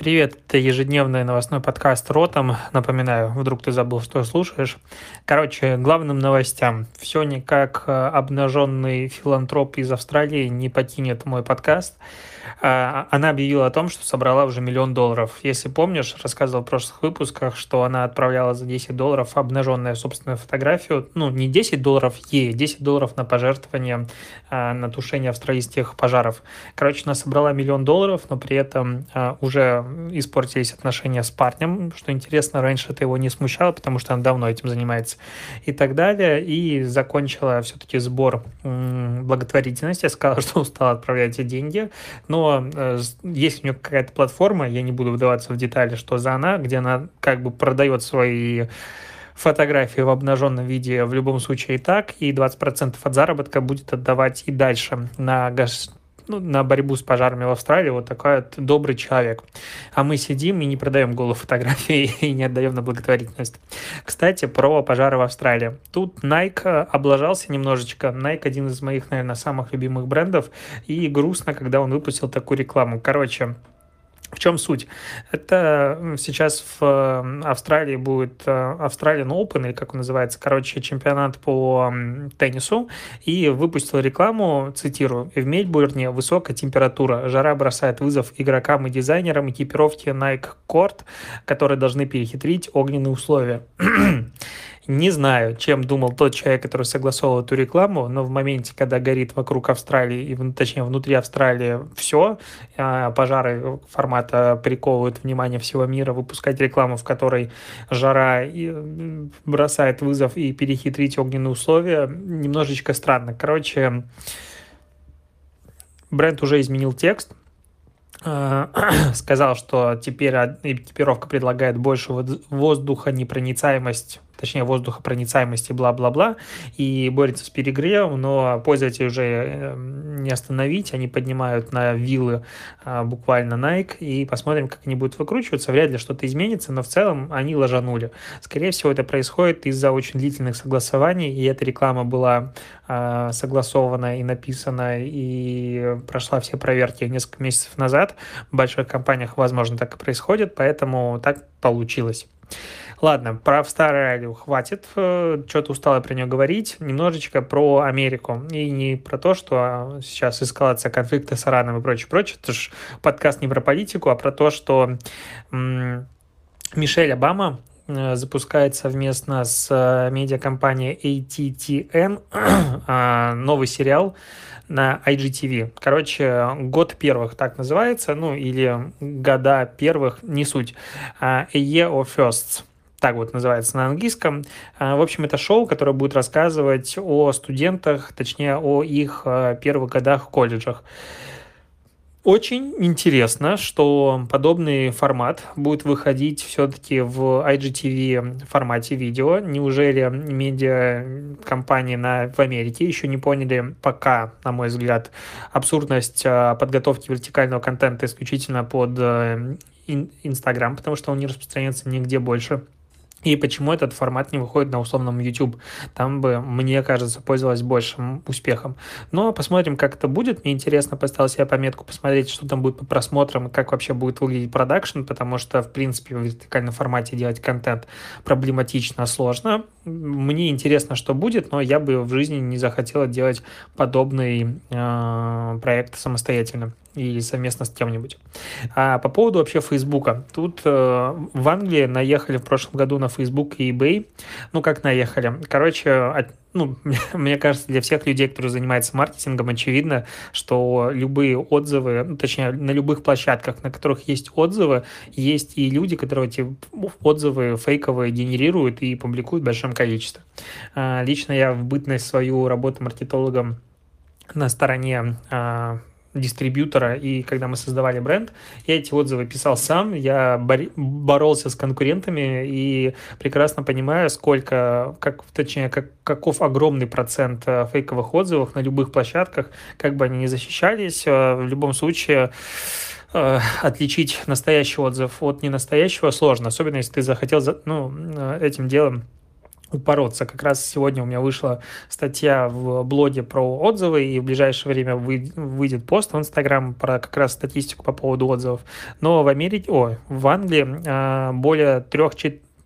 Привет, это ежедневный новостной подкаст «Ротом». Напоминаю, вдруг ты забыл, что слушаешь. Короче, главным новостям. Все никак обнаженный филантроп из Австралии не покинет мой подкаст. Она объявила о том, что собрала уже $1 миллион. Если помнишь, рассказывал в прошлых выпусках, что она отправляла за $10 обнаженную собственную фотографию. Ну, не $10 ей, $10 на пожертвование, на тушение австралийских пожаров. Короче, она собрала $1 миллион, но при этом уже испортились отношения с парнем, что интересно, раньше это его не смущало, потому что он давно этим занимается и так далее, и закончила все-таки сбор благотворительности, сказала, что устала отправлять эти деньги, но есть у нее какая-то платформа, я не буду вдаваться в детали, что за она, где она как бы продает свои фотографии в обнаженном виде в любом случае и так, и 20% от заработка будет отдавать и дальше на борьбу с пожарами в Австралии. Вот такой вот добрый человек. А мы сидим и не продаем голые фотографии и не отдаем на благотворительность. Кстати, про пожары в Австралии. Тут Nike облажался немножечко. Nike один из моих, наверное, самых любимых брендов. И грустно, когда он выпустил такую рекламу. Короче, в чем суть? Это сейчас в Австралии будет Australian Open, или как он называется, короче, чемпионат по теннису, и выпустил рекламу, цитирую: «В Мельбурне высокая температура, жара бросает вызов игрокам и дизайнерам экипировки Nike Court, которые должны перехитрить огненные условия». Не знаю, чем думал тот человек, который согласовал эту рекламу, но в моменте, когда горит вокруг Австралии, и, точнее, внутри Австралии все, пожары формата приковывают внимание всего мира, выпускать рекламу, в которой жара бросает вызов и перехитрить огненные условия, немножечко странно. Короче, бренд уже изменил текст. Сказал, что теперь экипировка предлагает больше воздухопроницаемости, бла-бла-бла, и борется с перегревом, но пользователей уже не остановить, они поднимают на вилы буквально Nike, и посмотрим, как они будут выкручиваться, вряд ли что-то изменится, но в целом они ложанули. Скорее всего, это происходит из-за очень длительных согласований, и эта реклама была согласована и написана, и прошла все проверки несколько месяцев назад. В больших компаниях, возможно, так и происходит, поэтому так получилось. Ладно, про Австралию хватит, что-то устала про нее говорить, немножечко про Америку, и не про то, что сейчас эскалация конфликта с Ираном и прочее, это же подкаст не про политику, а про то, что Мишель Обама запускает совместно с медиакомпанией ATTN новый сериал на IGTV. Короче, «Год первых» так называется, ну или «Года первых», не суть. «A year of firsts». Так вот называется на английском. В общем, это шоу, которое будет рассказывать о студентах, точнее, о их первых годах в колледжах. Очень интересно, что подобный формат будет выходить все-таки в IGTV формате видео. Неужели медиакомпании в Америке еще не поняли пока, на мой взгляд, абсурдность подготовки вертикального контента исключительно под Instagram, потому что он не распространяется нигде больше? И почему этот формат не выходит на условном YouTube? Там бы, мне кажется, пользовалось большим успехом. Но посмотрим, как это будет. Мне интересно, поставил себе пометку посмотреть, что там будет по просмотрам и как вообще будет выглядеть продакшн, потому что, в принципе, в вертикальном формате делать контент проблематично, сложно. Мне интересно, что будет, но я бы в жизни не захотела делать подобный проект самостоятельно или совместно с кем-нибудь. А по поводу вообще Фейсбука. Тут в Англии наехали в прошлом году на Facebook и eBay. Ну, как наехали? Короче, мне кажется, для всех людей, которые занимаются маркетингом, очевидно, что любые отзывы, на любых площадках, на которых есть отзывы, есть и люди, которые эти отзывы фейковые генерируют и публикуют в большом количестве. Лично я в бытность свою работу маркетологом на стороне дистрибьютора, и когда мы создавали бренд, я эти отзывы писал сам, я боролся с конкурентами и прекрасно понимаю, каков огромный процент фейковых отзывов на любых площадках, как бы они ни защищались, в любом случае отличить настоящий отзыв от ненастоящего сложно, особенно если ты захотел этим делом бороться. Как раз сегодня у меня вышла статья в блоге про отзывы, и в ближайшее время выйдет пост в Instagram про как раз статистику по поводу отзывов. Но в Америке, в Англии более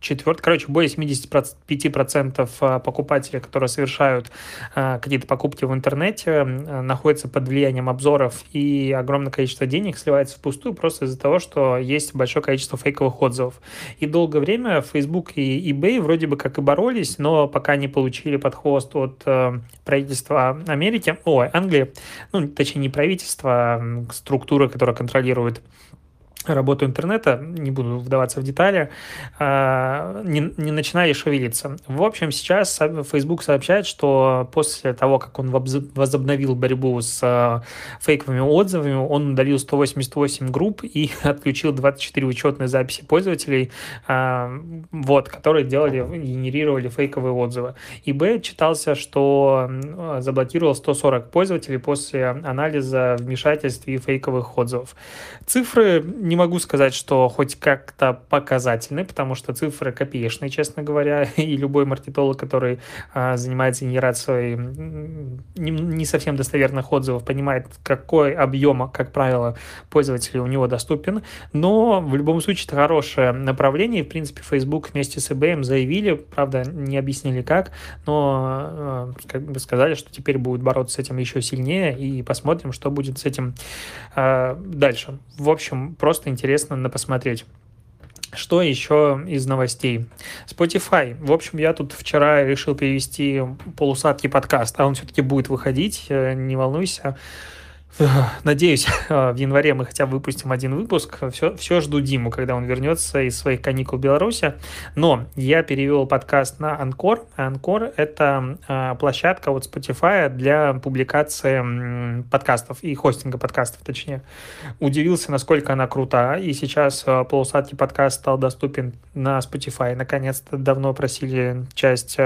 75% покупателей, которые совершают какие-то покупки в интернете, находятся под влиянием обзоров, и огромное количество денег сливается впустую просто из-за того, что есть большое количество фейковых отзывов. И долгое время Facebook и eBay вроде бы как и боролись, но пока не получили под хвост от правительства Англии, не правительства, а структуры, которая контролирует работу интернета, не буду вдаваться в детали, не начинали шевелиться. В общем, сейчас Facebook сообщает, что после того, как он возобновил борьбу с фейковыми отзывами, он удалил 188 групп и отключил 24 учетные записи пользователей, которые генерировали фейковые отзывы. eBay читался, что заблокировал 140 пользователей после анализа вмешательств и фейковых отзывов. Цифры не могу сказать, что хоть как-то показательны, потому что цифры копеечные, честно говоря, и любой маркетолог, который занимается генерацией не совсем достоверных отзывов, понимает, какой объем, как правило, пользователей у него доступен, но в любом случае это хорошее направление, и, в принципе, Facebook вместе с eBay заявили, правда, не объяснили как, но сказали, что теперь будут бороться с этим еще сильнее, и посмотрим, что будет с этим дальше. В общем, просто интересно посмотреть. Что еще из новостей? Spotify. В общем, я тут вчера решил перевести полусадкий подкаст, а он все-таки будет выходить, не волнуйся. Надеюсь, в январе мы хотя бы выпустим один выпуск. Все жду Диму, когда он вернется из своих каникул в Беларуси. Но я перевел подкаст на Anchor. Anchor — это площадка от Spotify для публикации подкастов и хостинга подкастов, точнее. Удивился, насколько она крута. И сейчас полусадки подкаст стал доступен на Spotify. Наконец-то давно просили часть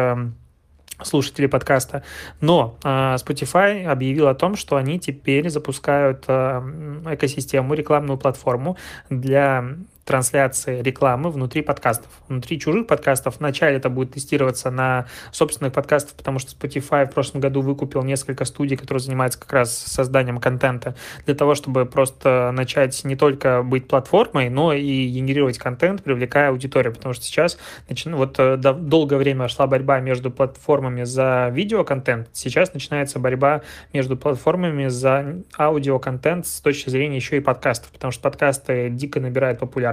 слушателей подкаста, но Spotify объявил о том, что они теперь запускают экосистему, рекламную платформу для трансляции рекламы внутри подкастов, внутри чужих подкастов. Вначале это будет тестироваться на собственных подкастах, потому что Spotify в прошлом году выкупил несколько студий, которые занимаются как раз созданием контента, для того, чтобы просто начать не только быть платформой, но и генерировать контент, привлекая аудиторию, потому что сейчас долгое время шла борьба между платформами за видеоконтент, сейчас начинается борьба между платформами за аудиоконтент с точки зрения еще и подкастов, потому что подкасты дико набирают популярность.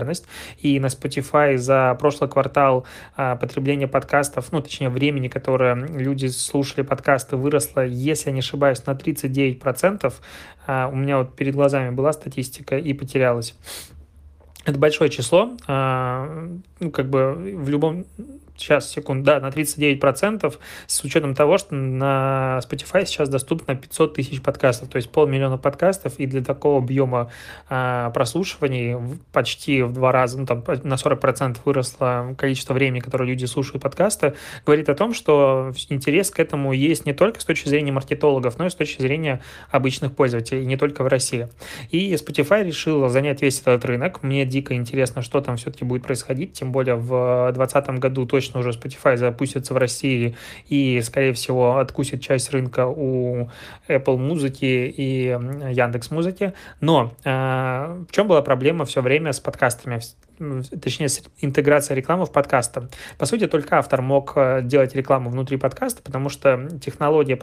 И на Spotify за прошлый квартал потребление подкастов, времени, которое люди слушали подкасты, выросло, если я не ошибаюсь, на 39%. У меня перед глазами была статистика и потерялась. Это большое число, на 39%, с учетом того, что на Spotify сейчас доступно 500 тысяч подкастов, то есть 500 000 подкастов, и для такого объема прослушиваний почти в 2 раза, на 40% выросло количество времени, которое люди слушают подкасты, говорит о том, что интерес к этому есть не только с точки зрения маркетологов, но и с точки зрения обычных пользователей, и не только в России. И Spotify решила занять весь этот рынок. Мне дико интересно, что там все-таки будет происходить, тем более в 2020 году точно уже Spotify запустится в России и, скорее всего, откусит часть рынка у Apple Music и Яндекс.Музыки. Но в чем была проблема все время с подкастами? Точнее, интеграция рекламы в подкасты. По сути, только автор мог делать рекламу внутри подкаста, потому что технология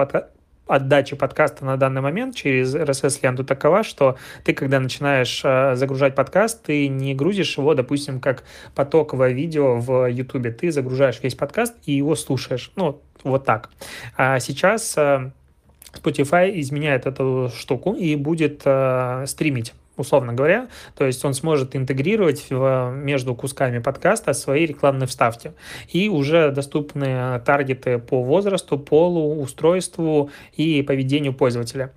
отдачи подкаста на данный момент через RSS-ленту такова, что ты, когда начинаешь загружать подкаст, ты не грузишь его, допустим, как потоковое видео в Ютубе. Ты загружаешь весь подкаст и его слушаешь. Вот так. А сейчас Spotify изменяет эту штуку и будет стримить, условно говоря, то есть он сможет интегрировать между кусками подкаста свои рекламные вставки. И уже доступны таргеты по возрасту, полу, устройству и поведению пользователя.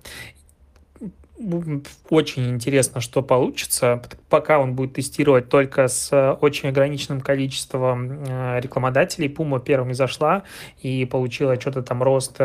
Очень интересно, что получится. Пока он будет тестировать только с очень ограниченным количеством рекламодателей. Puma первыми зашла и получила что-то там рост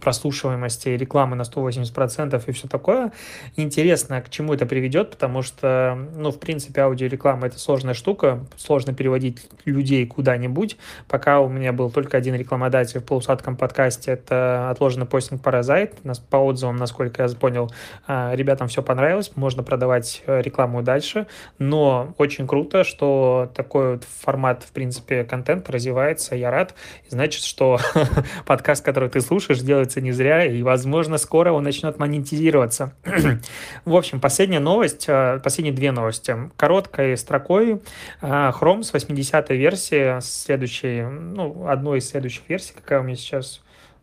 прослушиваемости рекламы на 180% и все такое. Интересно, к чему это приведет, потому что, ну, в принципе, аудиореклама — это сложная штука. Сложно переводить людей куда-нибудь. Пока у меня был только один рекламодатель в полусадком подкасте. Это отложенный постинг Parasite. По отзывам, насколько я понял, ребятам все понравилось, можно продавать рекламу дальше, но очень круто, что такой вот формат, в принципе, контент развивается, я рад, значит, что подкаст, который ты слушаешь, делается не зря, и, возможно, скоро он начнет монетизироваться. В общем, последние две новости. Короткой строкой Chrome с 80-й версии, одной из следующих версий, какая у меня сейчас...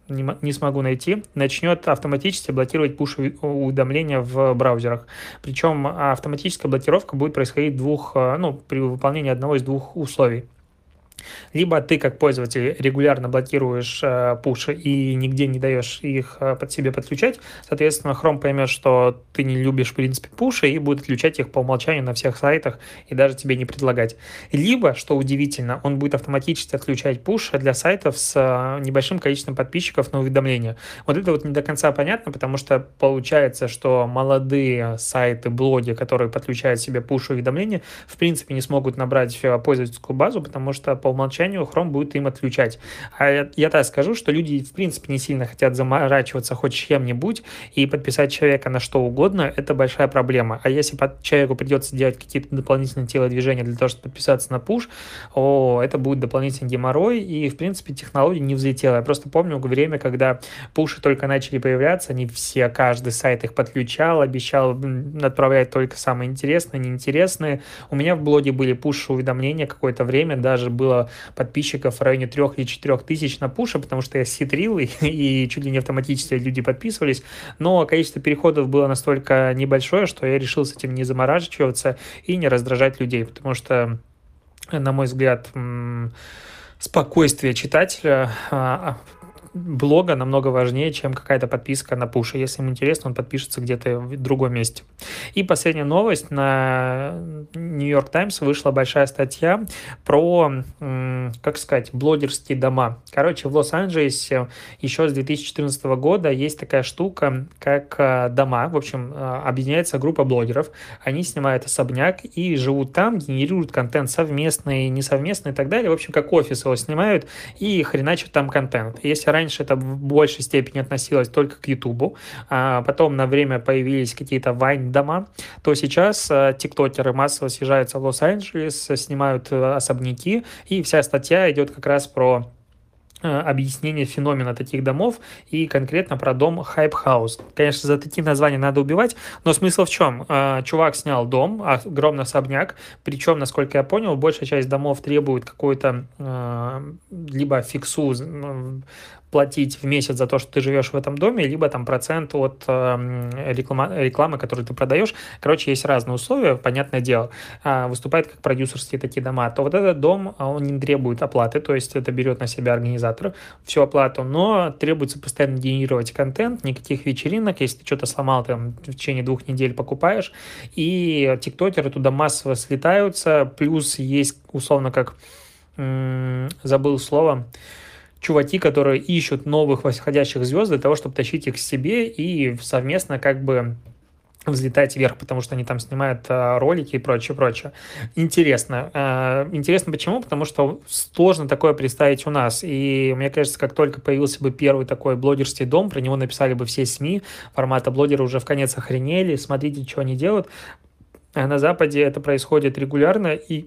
не смогу найти, начнет автоматически блокировать пуш-уведомления в браузерах. Причем автоматическая блокировка будет происходить при выполнении одного из двух условий. Либо ты, как пользователь, регулярно блокируешь пуши и нигде не даешь их под себе подключать, соответственно, Chrome поймет, что ты не любишь, в принципе, пуши и будет отключать их по умолчанию на всех сайтах и даже тебе не предлагать. Либо, что удивительно, он будет автоматически отключать пуши для сайтов с небольшим количеством подписчиков на уведомления. Вот это вот не до конца понятно, потому что получается, что молодые сайты, блоги, которые подключают себе пуш-уведомления, в принципе, не смогут набрать пользовательскую базу, потому что по умолчанию Chrome будет им отключать. А я так скажу, что люди, в принципе, не сильно хотят заморачиваться хоть чем-нибудь, и подписать человека на что угодно — это большая проблема. А если человеку придется делать какие-то дополнительные телодвижения для того, чтобы подписаться на пуш, это будет дополнительный геморрой, и, в принципе, технология не взлетела. Я просто помню время, когда пуши только начали появляться, каждый сайт их подключал, обещал отправлять только самые интересные, неинтересные. У меня в блоге были пуш-уведомления какое-то время, даже было подписчиков в районе 3 или 4 тысяч на пуше, потому что я ситрил, и чуть ли не автоматически люди подписывались, но количество переходов было настолько небольшое, что я решил с этим не заморачиваться и не раздражать людей, потому что, на мой взгляд, спокойствие читателя блога намного важнее, чем какая-то подписка на пуш. Если ему интересно, он подпишется где-то в другом месте. И последняя новость. На New York Times вышла большая статья про, блогерские дома. Короче, в Лос-Анджелесе еще с 2014 года есть такая штука, как дома. В общем, объединяется группа блогеров. Они снимают особняк и живут там, генерируют контент совместный, несовместный и так далее. В общем, как офис его снимают и хреначат там контент. Если раньше это в большей степени относилось только к Ютубу, а потом на время появились какие-то вайн-дома, то сейчас тиктокеры массово съезжаются в Лос-Анджелес, снимают особняки, и вся статья идет как раз про объяснение феномена таких домов и конкретно про дом Hype House. Конечно, за такие названия надо убивать, но смысл в чем? Чувак снял дом, огромный особняк, причем, насколько я понял, большая часть домов требует какую-то либо фиксу платить в месяц за то, что ты живешь в этом доме, либо там процент от рекламы, которую ты продаешь. Короче, есть разные условия, понятное дело. Выступает как продюсерские такие дома. То вот этот дом, он не требует оплаты, то есть это берет на себя организатор всю оплату, но требуется постоянно генерировать контент, никаких вечеринок. Если ты что-то сломал, там в течение 2 недель покупаешь. И тиктокеры туда массово слетаются. Плюс есть, условно, как... забыл слово... чуваки, которые ищут новых восходящих звезд для того, чтобы тащить их к себе и совместно взлетать вверх, потому что они там снимают ролики и прочее. Интересно почему? Потому что сложно такое представить у нас. И мне кажется, как только появился бы первый такой блогерский дом, про него написали бы все СМИ, формата блогеры уже в конец охренели, смотрите, что они делают. А на Западе это происходит регулярно, и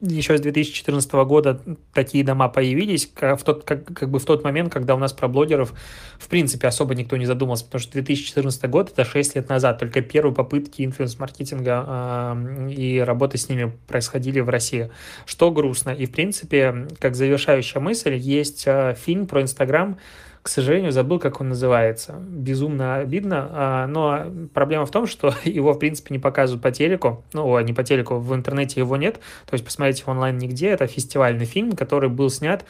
еще с 2014 года такие дома появились в тот момент, когда у нас про блогеров в принципе особо никто не задумался, потому что 2014 год — это 6 лет назад, только первые попытки инфлюенс-маркетинга и работы с ними происходили в России, что грустно. И в принципе, как завершающая мысль, есть фильм про Instagram, к сожалению, забыл, как он называется, безумно обидно, но проблема в том, что его, в принципе, не показывают по телеку, в интернете его нет, то есть посмотреть онлайн нигде. Это фестивальный фильм, который был снят,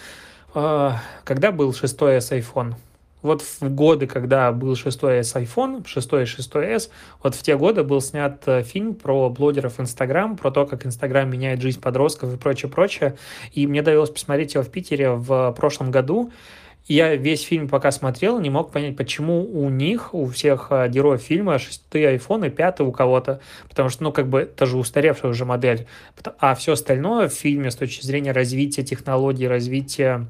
когда был 6S iPhone. Вот в годы, когда был 6S iPhone, 6 и 6S, вот в те годы был снят фильм про блогеров Instagram, про то, как Instagram меняет жизнь подростков и прочее-прочее. И мне довелось посмотреть его в Питере в прошлом году. Я весь фильм пока смотрел, не мог понять, почему у них, у всех героев фильма, 6-й айфон и 5-й у кого-то, потому что, ну, как бы, это же устаревшая уже модель. А все остальное в фильме с точки зрения развития технологий, развития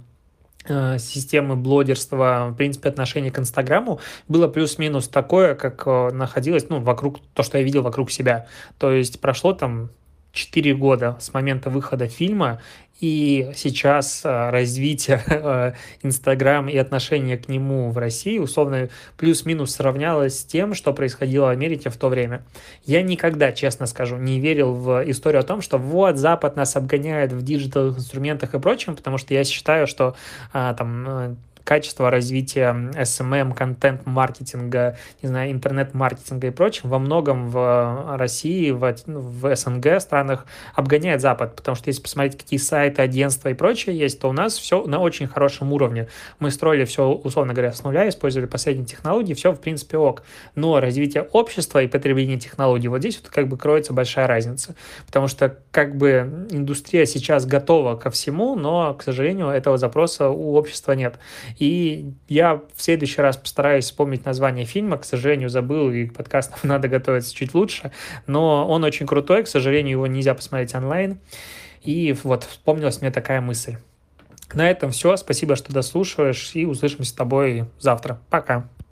системы блогерства, в принципе, отношение к Инстаграму было плюс-минус такое, как находилось, ну, вокруг, то, что я видел вокруг себя. То есть прошло там 4 года с момента выхода фильма, и сейчас развитие Инстаграма и отношение к нему в России условно плюс-минус сравнялось с тем, что происходило в Америке в то время. Я никогда, честно скажу, не верил в историю о том, что вот Запад нас обгоняет в диджитальных инструментах и прочем, потому что я считаю, что там качество развития SMM, контент-маркетинга, не знаю, интернет-маркетинга и прочего во многом в России, в СНГ странах обгоняет Запад, потому что если посмотреть, какие сайты, агентства и прочее есть, то у нас все на очень хорошем уровне. Мы строили все, условно говоря, с нуля, использовали последние технологии, все, в принципе, ок. Но развитие общества и потребление технологий, вот здесь вот как бы кроется большая разница, потому что как бы индустрия сейчас готова ко всему, но, к сожалению, этого запроса у общества нет. И я в следующий раз постараюсь вспомнить название фильма, к сожалению, забыл, и к подкастам надо готовиться чуть лучше, но он очень крутой, к сожалению, его нельзя посмотреть онлайн, и вот вспомнилась мне такая мысль. На этом все, спасибо, что дослушиваешь, и услышимся с тобой завтра. Пока!